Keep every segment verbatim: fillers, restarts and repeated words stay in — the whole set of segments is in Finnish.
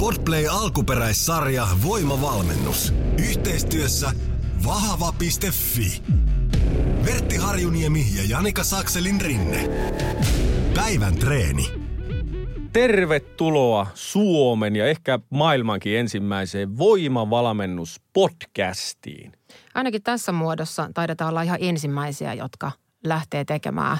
Podplay alkuperäissarja Voimavalmennus. Yhteistyössä Vahava piste fi. Vertti Harjuniemi ja Janika Sakselin Rinne. Päivän treeni. Tervetuloa Suomen ja ehkä maailmankin ensimmäiseen Voimavalmennus-podcastiin. Ainakin tässä muodossa taidetaan olla ihan ensimmäisiä, jotka lähtee tekemään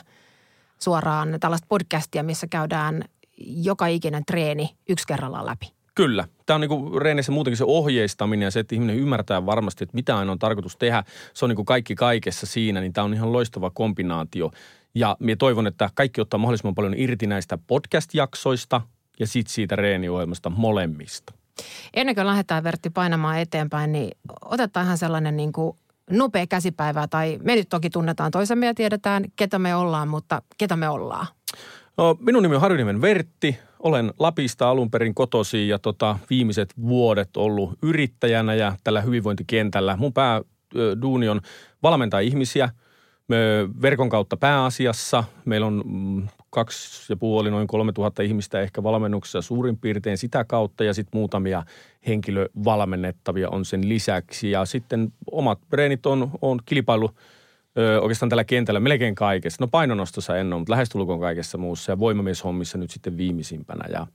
suoraan tällaista podcastia, missä käydään joka ikinen treeni yksi kerrallaan läpi. Kyllä. Tämä on niin kuin reenissä muutenkin se ohjeistaminen ja se, että ihminen ymmärtää varmasti, että mitä aina on tarkoitus tehdä. Se on niin kuin kaikki kaikessa siinä, niin tämä on ihan loistava kombinaatio. Ja minä toivon, että kaikki ottaa mahdollisimman paljon irti näistä podcast-jaksoista ja sitten siitä reeniohjelmasta molemmista. Ennen kuin lähdetään, Vertti, painamaan eteenpäin, niin otetaan ihan sellainen niin kuin nopea käsipäivää. Tai me nyt toki tunnetaan toisemme ja tiedetään, ketä me ollaan, mutta ketä me ollaan? No, minun nimi on Harjuniemen Vertti. Olen Lapista alun perin kotoisin ja tota, viimeiset vuodet ollut yrittäjänä ja tällä hyvinvointikentällä. Mun pääduuni on valmentaa ihmisiä verkon kautta pääasiassa. Meillä on kaksi ja puoli, noin kolme tuhatta ihmistä ehkä valmennuksessa suurin piirtein sitä kautta ja sitten muutamia henkilövalmennettavia on sen lisäksi. Ja sitten omat treenit on, on kilpailu ö, oikeastaan tällä kentällä melkein kaikessa. No painonostossa en ole, mutta lähestulkoon kaikessa muussa ja voimamieshommissa nyt sitten viimeisimpänä. Ja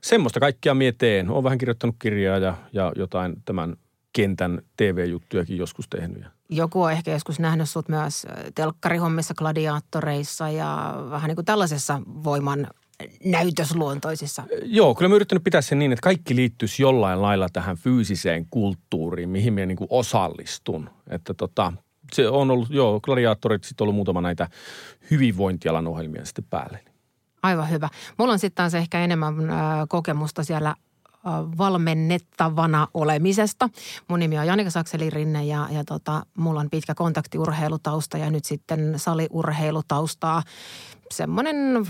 semmoista kaikkea mie teen. Olen vähän kirjoittanut kirjaa ja, ja jotain tämän kentän T V-juttujakin joskus tehnyt. Joku on ehkä joskus nähnyt sut myös telkkarihommissa, gladiaattoreissa ja vähän niin kuin tällaisessa voiman näytösluontoisissa. Joo, kyllä mä oon yrittänyt pitää sen niin, että kaikki liittyisi jollain lailla tähän fyysiseen kulttuuriin, mihin mä niin kuin osallistun. Että tota, se on ollut, joo, gladiaattorit, sitten on ollut muutama näitä hyvinvointialan ohjelmia sitten päälle. Aivan hyvä. Mulla on sitten se ehkä enemmän kokemusta siellä valmennettavana olemisesta. Mun nimi on Janika Sakselin Rinne ja, ja tota, mulla on pitkä kontaktiurheilutausta ja nyt sitten saliurheilutaustaa. Semmoinen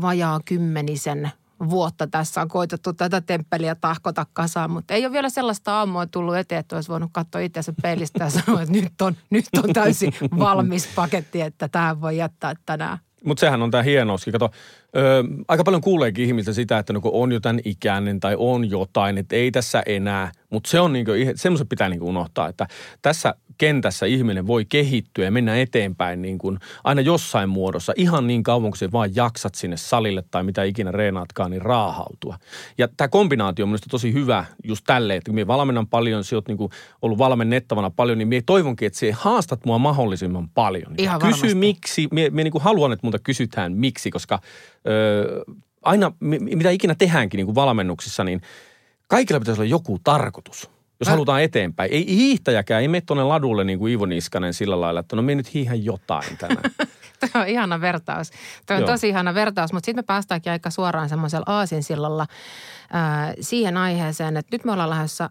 vajaa kymmenisen vuotta tässä on koitettu tätä temppeliä tahkota kasaan, mutta ei ole vielä sellaista aamua tullut eteen, että olisi voinut katsoa itseänsä peilistä ja sanoa, että nyt on, nyt on täysin valmis paketti, että tähän voi jättää tänään. Mutta sehän on tämä hienouskin. Kato, öö, aika paljon kuuleekin ihmistä sitä, että no kun on jotain ikäinen tai on jotain, että ei tässä enää. Mutta se on niinku, semmoiset pitää niinku unohtaa, että tässä kentässä ihminen voi kehittyä ja mennä eteenpäin niinku aina jossain muodossa. Ihan niin kauan, kun se vaan jaksat sinne salille tai mitä ikinä reenaatkaan, niin raahautua. Ja tämä kombinaatio on minusta tosi hyvä just tälleen, että kun minä valmennan paljon, sinä olet niinku ollut valmennettavana paljon, niin minä toivonkin, että sinä haastat mua mahdollisimman paljon. Ihan Kysy varmasti. miksi, minä, minä niinku haluan, että minulta kysytään miksi, koska öö, aina mitä ikinä tehdäänkin niinku valmennuksissa, niin kaikilla pitäisi olla joku tarkoitus, jos Mä... halutaan eteenpäin. Ei hiihtäjäkään, ei mene tuonne ladulle niin kuin Iivo Niskanen sillä lailla, että no me nyt hiihän jotain tänään. Tuo on ihana vertaus. Tuo on Joo. tosi ihana vertaus, mutta sitten me päästäänkin aika suoraan semmoisella aasinsillalla äh, siihen aiheeseen, että nyt me ollaan lähdössä äh,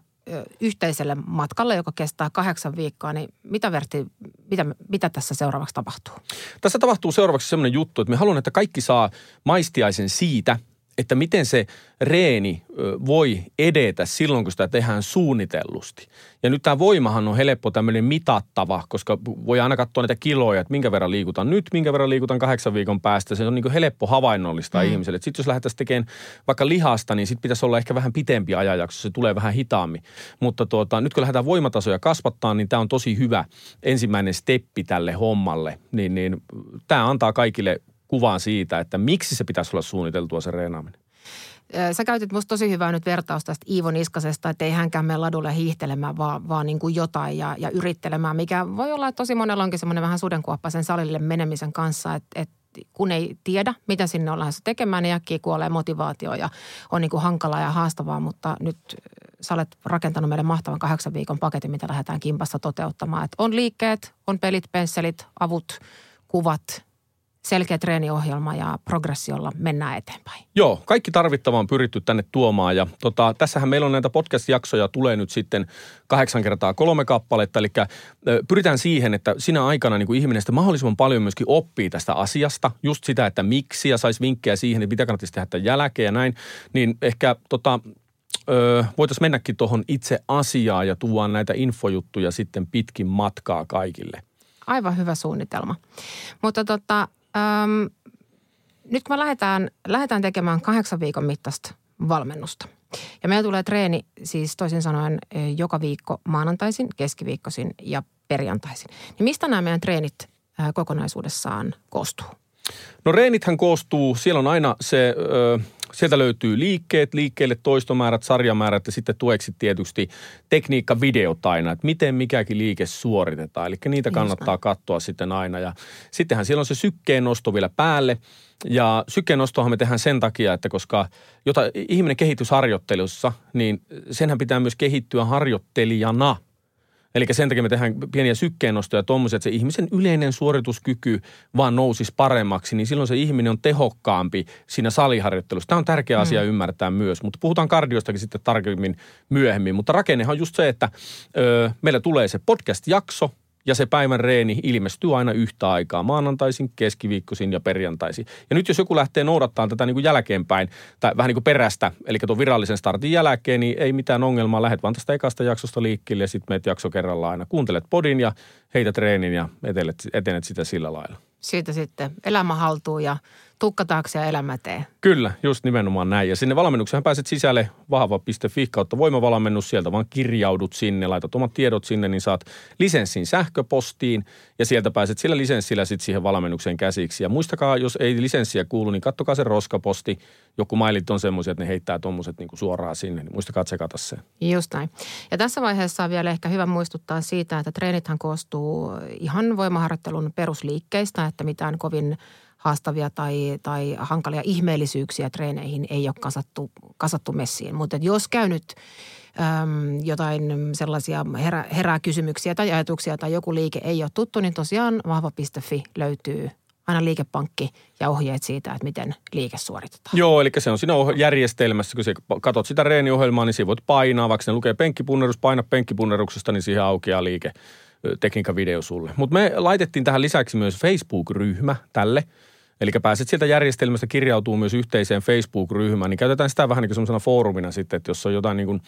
yhteiselle matkalle, joka kestää kahdeksan viikkoa, niin mitä, Vertti, mitä, mitä tässä seuraavaksi tapahtuu? Tässä tapahtuu seuraavaksi semmoinen juttu, että me haluan, että kaikki saa maistiaisen siitä, että miten se reeni voi edetä silloin, kun sitä tehdään suunnitellusti. Ja nyt tämä voimahan on helppo tämmöinen mitattava, koska voi aina katsoa niitä kiloja, että minkä verran liikutaan nyt, minkä verran liikutaan kahdeksan viikon päästä. Se on niin kuin helppo havainnollistaa mm. ihmiselle. Sitten jos lähdetään tekemään vaikka lihasta, niin sitten pitäisi olla ehkä vähän pitempi ajanjakso, se tulee vähän hitaammin. Mutta tuota, nyt kun lähdetään voimatasoja kasvattaa, niin tämä on tosi hyvä ensimmäinen steppi tälle hommalle. Niin, niin, tämä antaa kaikille kuvaan siitä, että miksi se pitäisi olla suunniteltua se reenaaminen. Sä käytit musta tosi hyvää nyt vertausta tästä Iivo Niskasesta, että ei hänkään mene ladulle hiihtelemään, vaan, vaan niin kuin jotain ja, ja yrittelemään, mikä voi olla, että tosi monella onkin semmoinen vähän sudenkuoppa sen salille menemisen kanssa, että, että kun ei tiedä, mitä sinne on lähdössä tekemään, niin äkkiä kuolee motivaatio ja on niin kuin hankalaa ja haastavaa, mutta nyt sä olet rakentanut meille mahtavan kahdeksan viikon paketin, mitä lähdetään kimpassa toteuttamaan. Että on liikkeet, on pelit, pensselit, avut, kuvat, selkeä treeniohjelma ja progressiolla mennään eteenpäin. Joo, kaikki tarvittava on pyritty tänne tuomaan ja tota, tässähän meillä on näitä podcast-jaksoja, tulee nyt sitten kahdeksan kertaa kolme kappaletta, eli pyritään siihen, että sinä aikana niin kuin ihminen mahdollisimman paljon myöskin oppii tästä asiasta, just sitä, että miksi ja saisi vinkkejä siihen, että mitä kannattaisi tehdä tämän jälkeen ja näin, niin ehkä tota, öö, voitaisiin mennäkin tuohon itse asiaan ja tuodaan näitä infojuttuja sitten pitkin matkaa kaikille. Aivan hyvä suunnitelma, mutta tota... Öm, nyt kun me lähdetään, lähdetään tekemään kahdeksan viikon mittaista valmennusta, Ja meillä tulee treeni siis toisin sanoen joka viikko maanantaisin, keskiviikkoisin ja perjantaisin. Niin mistä nämä meidän treenit kokonaisuudessaan koostuu? No treenithän koostuu, siellä on aina se, ö, sieltä löytyy liikkeet, liikkeelle toistomäärät, sarjamäärät ja sitten tueksi tietysti tekniikkavideot aina, että miten mikäkin liike suoritetaan. Eli niitä kannattaa katsoa sitten aina ja sittenhän siellä on se sykkeen nosto vielä päälle. Ja sykkeen nostohan me tehdään sen takia, että koska jota ihminen kehitys harjoittelussa, niin senhän pitää myös kehittyä harjoittelijana. Eli sen takia me tehdään pieniä sykkeennostoja tuommoisia, että se ihmisen yleinen suorituskyky vaan nousisi paremmaksi, niin silloin se ihminen on tehokkaampi siinä saliharjoittelussa. Tämä on tärkeä asia mm. ymmärtää myös, mutta puhutaan kardiostakin sitten tarkemmin myöhemmin. Mutta rakennehan on just se, että ö, meillä tulee se podcast-jakso ja se päivän reeni ilmestyy aina yhtä aikaa, maanantaisin, keskiviikkoisin ja perjantaisin. Ja nyt jos joku lähtee noudattaa tätä niin kuin jälkeenpäin, tai vähän niin kuin perästä, eli tuon virallisen startin jälkeen, niin ei mitään ongelmaa. Lähet vaan tästä ekasta jaksosta liikkeelle ja sitten meet jakso kerrallaan aina. Kuuntelet podin ja heitä treenin ja etelet, etenet sitä sillä lailla. Siitä sitten elämä haltuu ja tukka taakse ja elämä tee. Kyllä, just nimenomaan näin. Ja sinne valmennukseen pääset sisälle vahava piste fi kautta voimavalmennus. Sieltä vaan kirjaudut sinne, laitat omat tiedot sinne, niin saat lisenssin sähköpostiin. Ja sieltä pääset sillä lisenssillä sitten siihen valmennukseen käsiksi. Ja muistakaa, jos ei lisenssiä kuulu, niin kattokaa se roskaposti. Joku mailit on semmoisia, että ne heittää tommoset niinku suoraan sinne. Niin muistakaa tsekata se. Just näin. Ja tässä vaiheessa on vielä ehkä hyvä muistuttaa siitä, että treenithän koostuu ihan voimaharjoittelun perusliikkeistä, että mitään kovin haastavia tai, tai hankalia ihmeellisyyksiä treeneihin ei ole kasattu, kasattu messiin. Mutta jos käy nyt äm, jotain sellaisia herä, herää kysymyksiä tai ajatuksia tai joku liike ei ole tuttu, niin tosiaan vahava piste fi löytyy aina liikepankki ja ohjeet siitä, että miten liike suoritetaan. Joo, eli se on siinä järjestelmässä, kun sä katot sitä reeniohjelmaa, niin siinä voit painaa, vaikka ne lukee penkkipunnerus, paina penkkipunneruksesta, niin siihen aukeaa liike, tekniikkavideo sulle. Mutta me laitettiin tähän lisäksi myös Facebook-ryhmä tälle. Eli pääset sieltä järjestelmästä kirjautuu myös yhteiseen Facebook-ryhmään, niin käytetään sitä vähän niin kuin semmoisena foorumina sitten, että jos on jotain niin kuin,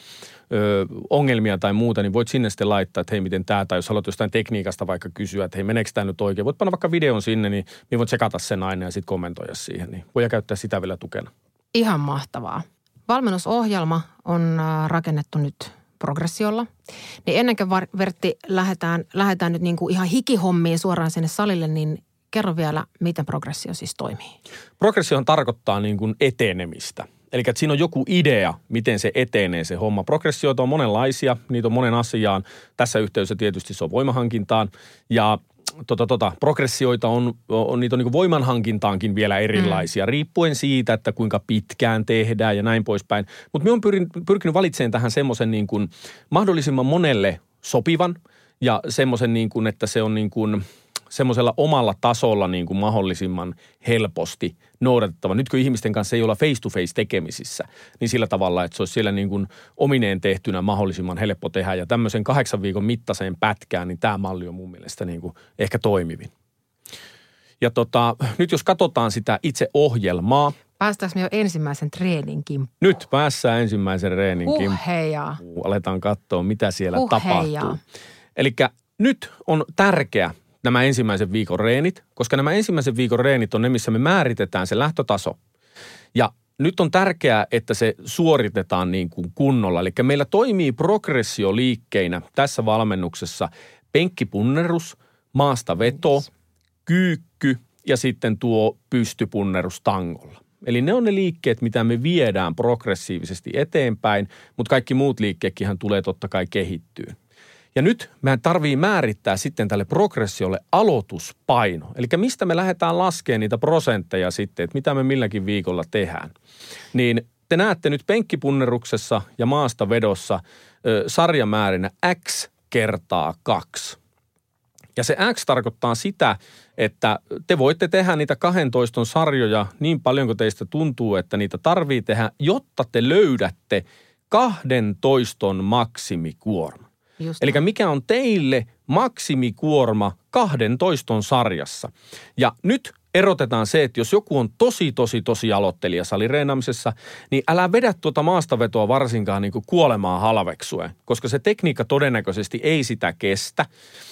ö, ongelmia tai muuta, niin voit sinne sitten laittaa, että hei miten tämä, tai jos haluat jostain tekniikasta vaikka kysyä, että hei meneekö tämä nyt oikein, voit panna vaikka videon sinne, niin, niin voit sekata sen aina ja sitten kommentoida siihen, niin voi käyttää sitä vielä tukena. Ihan mahtavaa. Valmennusohjelma on rakennettu nyt progressiolla. Niin ennen kuin Vertti lähdetään, lähdetään nyt niin kuin ihan hikihommiin suoraan sinne salille, niin kerro vielä, miten progressio siis toimii. Progressiohan tarkoittaa niin kuin etenemistä. Eli että siinä on joku idea, miten se etenee se homma. Progressioita on monenlaisia, niitä on monen asiaan. Tässä yhteydessä tietysti se on voimahankintaan. Ja tota, tota, progressioita on, on, niitä on niin kuin voimanhankintaankin vielä erilaisia, mm. riippuen siitä, että kuinka pitkään tehdään ja näin poispäin. Mutta minä olen pyrkinyt valitsemaan tähän semmoisen niin kuin mahdollisimman monelle sopivan ja semmoisen, niin kuin, että se on niin kuin semmoisella omalla tasolla niin kuin mahdollisimman helposti noudatettava. Nyt kun ihmisten kanssa ei olla face-to-face tekemisissä, niin sillä tavalla, että se olisi siellä niin kuin omineen tehtynä mahdollisimman helppo tehdä. Ja tämmöisen kahdeksan viikon mittaiseen pätkään, niin tämä malli on mun mielestä niin kuin ehkä toimivin. Ja tota, nyt jos katsotaan sitä itse ohjelmaa. Päästäänkö me jo ensimmäisen treenin kimppuun? Nyt päässään ensimmäisen treenin kimppuun. Huhheijaa. Aletaan katsoa, mitä siellä Huhheijaa. tapahtuu. Elikkä nyt on tärkeä nämä ensimmäisen viikon reenit, koska nämä ensimmäisen viikon reenit on ne, missä me määritetään se lähtötaso. Ja nyt on tärkeää, että se suoritetaan niin kuin kunnolla. Eli meillä toimii progressioliikkeinä tässä valmennuksessa penkkipunnerus, maastaveto, yes. kyykky ja sitten tuo pystypunnerus tangolla. Eli ne on ne liikkeet, mitä me viedään progressiivisesti eteenpäin, mutta kaikki muut liikkeetkinhän tulee totta kai kehittyä. Ja nyt mehän tarvii määrittää sitten tälle progressiolle aloituspaino. Eli mistä me lähdetään laskemaan niitä prosentteja sitten, että mitä me milläkin viikolla tehdään. Niin te näette nyt penkkipunneruksessa ja maastavedossa ö, sarjamäärinä x kertaa kaksi. Ja se x tarkoittaa sitä, että te voitte tehdä niitä kaksitoista sarjoja niin paljon kuin teistä tuntuu, että niitä tarvii tehdä, jotta te löydätte kaksitoista maksimikuorma. Eli mikä on teille maksimikuorma kaksitoista sarjassa. Ja nyt erotetaan se, että jos joku on tosi, tosi, tosi aloittelija salireenaamisessa, niin älä vedä tuota maastavetoa varsinkaan niin kuin kuolemaan halveksuen, koska se tekniikka todennäköisesti ei sitä kestä.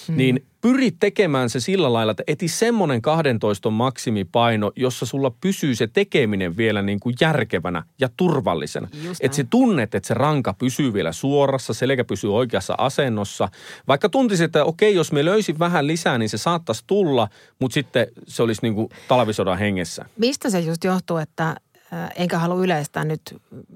Mm. Niin pyri tekemään se sillä lailla, että eti semmoinen kahdentoista maksimipaino, jossa sulla pysyy se tekeminen vielä niin kuin järkevänä ja turvallisena. Että se tunnet, että se ranka pysyy vielä suorassa, selkä pysyy oikeassa asennossa. Vaikka tuntisit, että okei, jos me löysin vähän lisää, niin se saattaisi tulla, mutta sitten se olisi niin kuin talvisodan hengessä. Mistä se just johtuu, että enkä halua yleistää nyt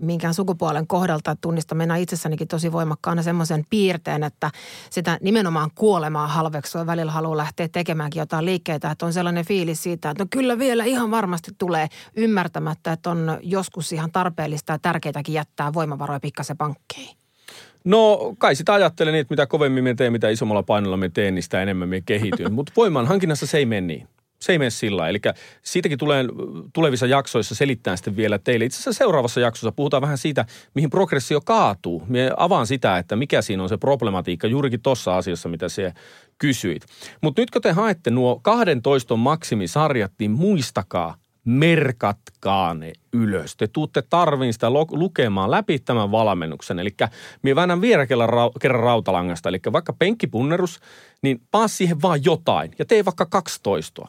minkään sukupuolen kohdalta, tunnista mennä itsessänikin tosi voimakkaana semmoisen piirteen, että sitä nimenomaan kuolemaa halveksua välillä haluaa lähteä tekemäänkin jotain liikkeitä, että on sellainen fiilis siitä, että no kyllä vielä ihan varmasti tulee ymmärtämättä, että on joskus ihan tarpeellista ja tärkeitäkin jättää voimavaroja pikkasen pankkiin. No kai sitä ajattelen, että mitä kovemmin me teen, mitä isommalla painolla me teen, niin sitä enemmän me kehityn, mutta voiman hankinnassa se ei mene niin. Se ei mene sillä lailla. Eli siitäkin tulee, tulevissa jaksoissa selittää sitten vielä teille. Itse asiassa seuraavassa jaksossa puhutaan vähän siitä, mihin progressio kaatuu. Mie avaan sitä, että mikä siinä on se problematiikka juurikin tuossa asiassa, mitä se kysyit. Mutta nyt kun te haette nuo kahdentoista maksimisarjat, niin muistakaa, merkatkaa ne ylös. Te tuutte tarviin sitä lukemaan läpi tämän valmennuksen. Eli minä väännän vielä kerran rautalangasta. Eli vaikka penkkipunnerus, niin paa siihen vaan jotain ja tee vaikka kaksitoista.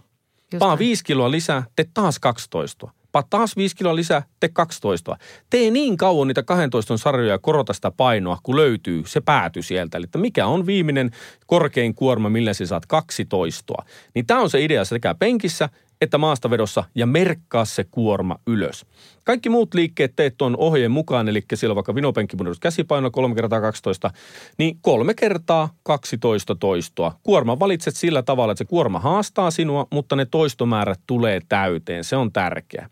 Paa viisi kiloa lisää, te taas kaksitoista. Paa taas viisi kiloa lisää, te kaksitoista. Tee niin kauan niitä kahdentoista sarjoja ja korota sitä painoa, kun löytyy se pääty sieltä. Eli että mikä on viimeinen korkein kuorma, millä sä saat kaksitoista. Niin tämä on se idea sekä penkissä että maastavedossa ja merkkaa se kuorma ylös. Kaikki muut liikkeet teet tuon ohjeen mukaan, eli siellä on vaikka vinopenkkipunnerus käsipaino kolme kertaa kaksitoista, niin kolme kertaa kaksitoista toistoa. Kuorma valitset sillä tavalla, että se kuorma haastaa sinua, mutta ne toistomäärät tulee täyteen. Se on tärkeää.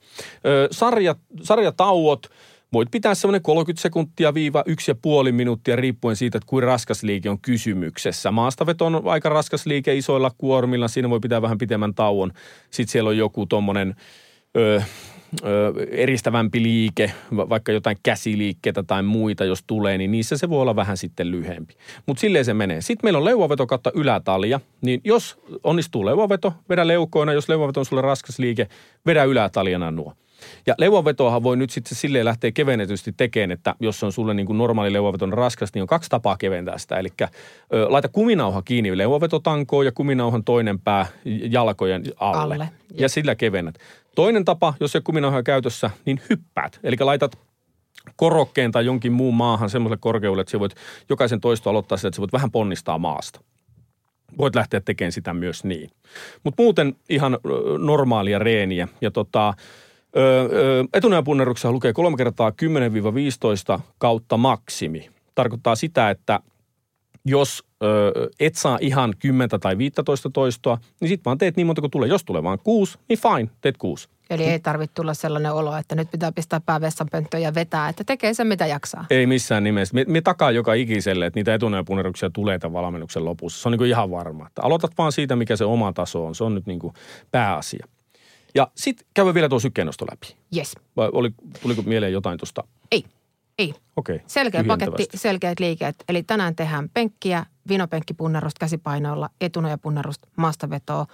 Sarja, sarjatauot. Voit pitää semmoinen kolmekymmentä sekuntia viiva yksi pilkku viisi minuuttia riippuen siitä, että kuinka raskas liike on kysymyksessä. Maastaveto on aika raskas liike isoilla kuormilla, siinä voi pitää vähän pitemmän tauon. Sitten siellä on joku tommonen ö, ö, eristävämpi liike, vaikka jotain käsiliikkeitä tai muita, jos tulee, niin niissä se voi olla vähän sitten lyhempi. Mutta silleen se menee. Sitten meillä on leuaveto kautta ylätalia, niin jos onnistuu leuaveto, vedä leukoina. Jos leuaveto on sulle raskas liike, vedä ylätaljana nuo. Ja leuanvetoahan voi nyt sitten silleen lähteä kevennetysti tekemään, että jos on sulle niin kuin normaali leuanveto on raskas, niin on kaksi tapaa keventää sitä. Eli laita kuminauha kiinni leuanvetotankoon ja kuminauhan toinen pää jalkojen alle, alle. ja sillä kevennät. Toinen tapa, jos ei kuminauha käytössä, niin hyppäät. Eli laitat korokkeen tai jonkin muun maahan semmoiselle korkeudelle, että sä voit jokaisen toisto aloittaa sitä, että sä voit vähän ponnistaa maasta. Voit lähteä tekemään sitä myös niin. Mutta muuten ihan normaalia reeniä ja tota... Öö, etunäöpunneruksessa lukee kolme kertaa kymmenen viiva viisitoista kautta maksimi. Tarkoittaa sitä, että jos öö, et saa ihan kymmenen tai viisitoista toistoa, niin sit vaan teet niin monta kuin tulee. Jos tulee vaan kuusi, niin fine, teet kuusi. Eli ei tarvitse tulla sellainen olo, että nyt pitää pistää pää vessanpönttöön ja vetää, että tekee sen mitä jaksaa. Ei missään nimessä. Me, me takaa joka ikiselle, että niitä etunäöpunneruksia tulee tämän valmennuksen lopussa. Se on niin kuin ihan varma. Aloitat vaan siitä, mikä se oma taso on. Se on nyt niin kuin pääasia. Ja sitten käydään vielä tuo sykkeennosto läpi. Yes. Vai oli, tuliko mieleen jotain tuosta? Ei, ei. Okei. Okay. Selkeä paketti, selkeät liikeet. Eli tänään tehdään penkkiä, vinopenkkipunnarusta käsipainoilla, etunojapunnarusta, maastavetoa,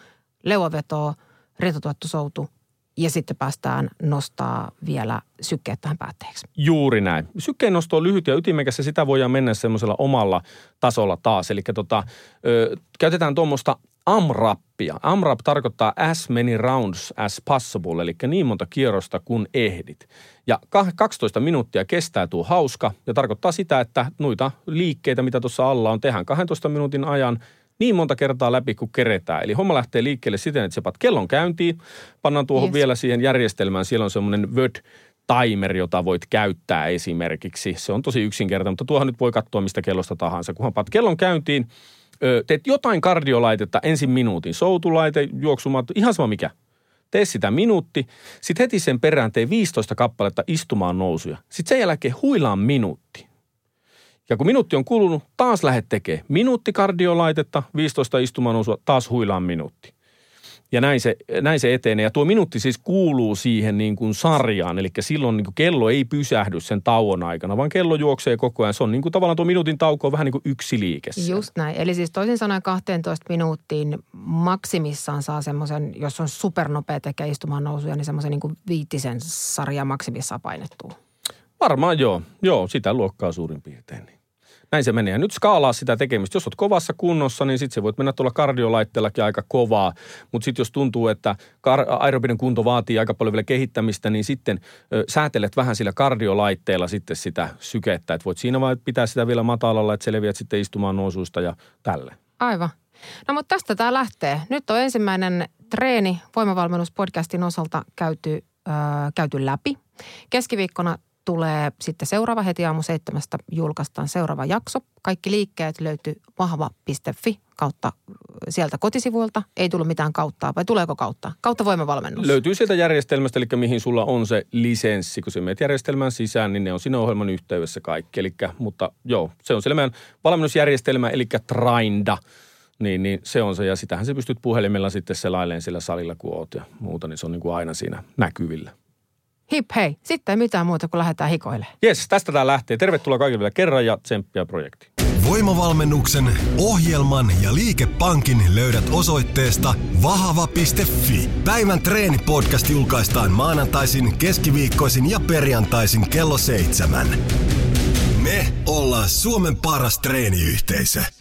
leuavetoa, rentotuottu soutu. Ja sitten päästään nostaa vielä sykkeet tähän päätteeksi. Juuri näin. Sykkeen nosto on lyhyt ja ytimekäs ja sitä voidaan mennä semmoisella omalla tasolla taas. Eli tota, ö, käytetään tuommoista AMRAPia. AMRAP tarkoittaa as many rounds as possible, eli niin monta kierrosta kun ehdit. Ja kaksitoista minuuttia kestää tuo hauska ja tarkoittaa sitä, että noita liikkeitä, mitä tuossa alla on, tehdään kahdentoista minuutin ajan niin monta kertaa läpi, kun keretään. Eli homma lähtee liikkeelle siten, että se pat kellon käyntiin. Pannaan tuohon yes. vielä siihen järjestelmään. Siellä on semmoinen W O D-timer, jota voit käyttää esimerkiksi. Se on tosi yksinkertainen, mutta tuohan nyt voi katsoa mistä kellosta tahansa. Kunhan pat kellon käyntiin, teet jotain kardiolaitetta ensin minuutin. Soutulaite, juoksumatto, ihan sama mikä. Tee sitä minuutti. Sitten heti sen perään tee viisitoista kappaletta istumaan nousuja. Sitten sen jälkeen huilaan minuutti. Ja kun minuutti on kulunut, taas lähdet tekemään minuutti kardiolaitetta, viisitoista istumaan nousua, taas huilaan minuutti. Ja näin se, näin se etenee. Ja tuo minuutti siis kuuluu siihen niin kuin sarjaan, eli silloin niin kuin kello ei pysähdy sen tauon aikana, vaan kello juoksee koko ajan. Se on niin kuin tavallaan tuo minuutin tauko on vähän niin kuin yksi liike. Just näin. Eli siis toisin sanoen kahteentoista minuuttiin maksimissaan saa semmoisen, jos on supernopea tekee istumaan nousuja, niin semmoisen niin kuin viitisen sarjaa maksimissaan painettua. Varmaan joo. Joo, sitä luokkaa suurin piirtein. Näin se menee. Ja nyt skaalaa sitä tekemistä. Jos olet kovassa kunnossa, niin sitten voit mennä tuolla kardiolaitteellakin aika kovaa. Mutta sitten jos tuntuu, että aerobinen kunto vaatii aika paljon vielä kehittämistä, niin sitten ö, säätelet vähän sillä kardiolaitteella sitten sitä sykettä. Että voit siinä vaan pitää sitä vielä matalalla, että selviät sitten istumaan nousuista ja tälle. Aivan. No mutta tästä tämä lähtee. Nyt on ensimmäinen treeni voimavalmennuspodcastin osalta käyty, ö, käyty läpi. Keskiviikkona tulee sitten seuraava heti aamu seitsemästä julkaistaan seuraava jakso. Kaikki liikkeet löytyy vahava piste fi kautta sieltä kotisivuilta. Ei tullut mitään kauttaa, vai tuleeko kauttaa? Kautta voimavalmennus. Löytyy sieltä järjestelmästä, eli mihin sulla on se lisenssi. Kun sä menet järjestelmän sisään, niin ne on siinä ohjelman yhteydessä kaikki. Eli, mutta joo, se on siellä meidän valmennusjärjestelmä, eli Trainda. Niin, niin se on se, ja sitähän sä pystyt puhelimella sitten selaileen sillä salilla, kun oot ja muuta, niin se on niin kuin aina siinä näkyvillä. Hip hei, sitten ei mitään muuta kuin lähdetään hikoilemaan. Jes, tästä tää lähtee. Tervetuloa kaikille vielä kerran ja tsemppiä projektiin. Voimavalmennuksen, ohjelman ja liikepankin löydät osoitteesta vahava piste fi. Päivän treenipodcast julkaistaan maanantaisin, keskiviikkoisin ja perjantaisin kello seitsemän. Me ollaan Suomen paras treeniyhteisö.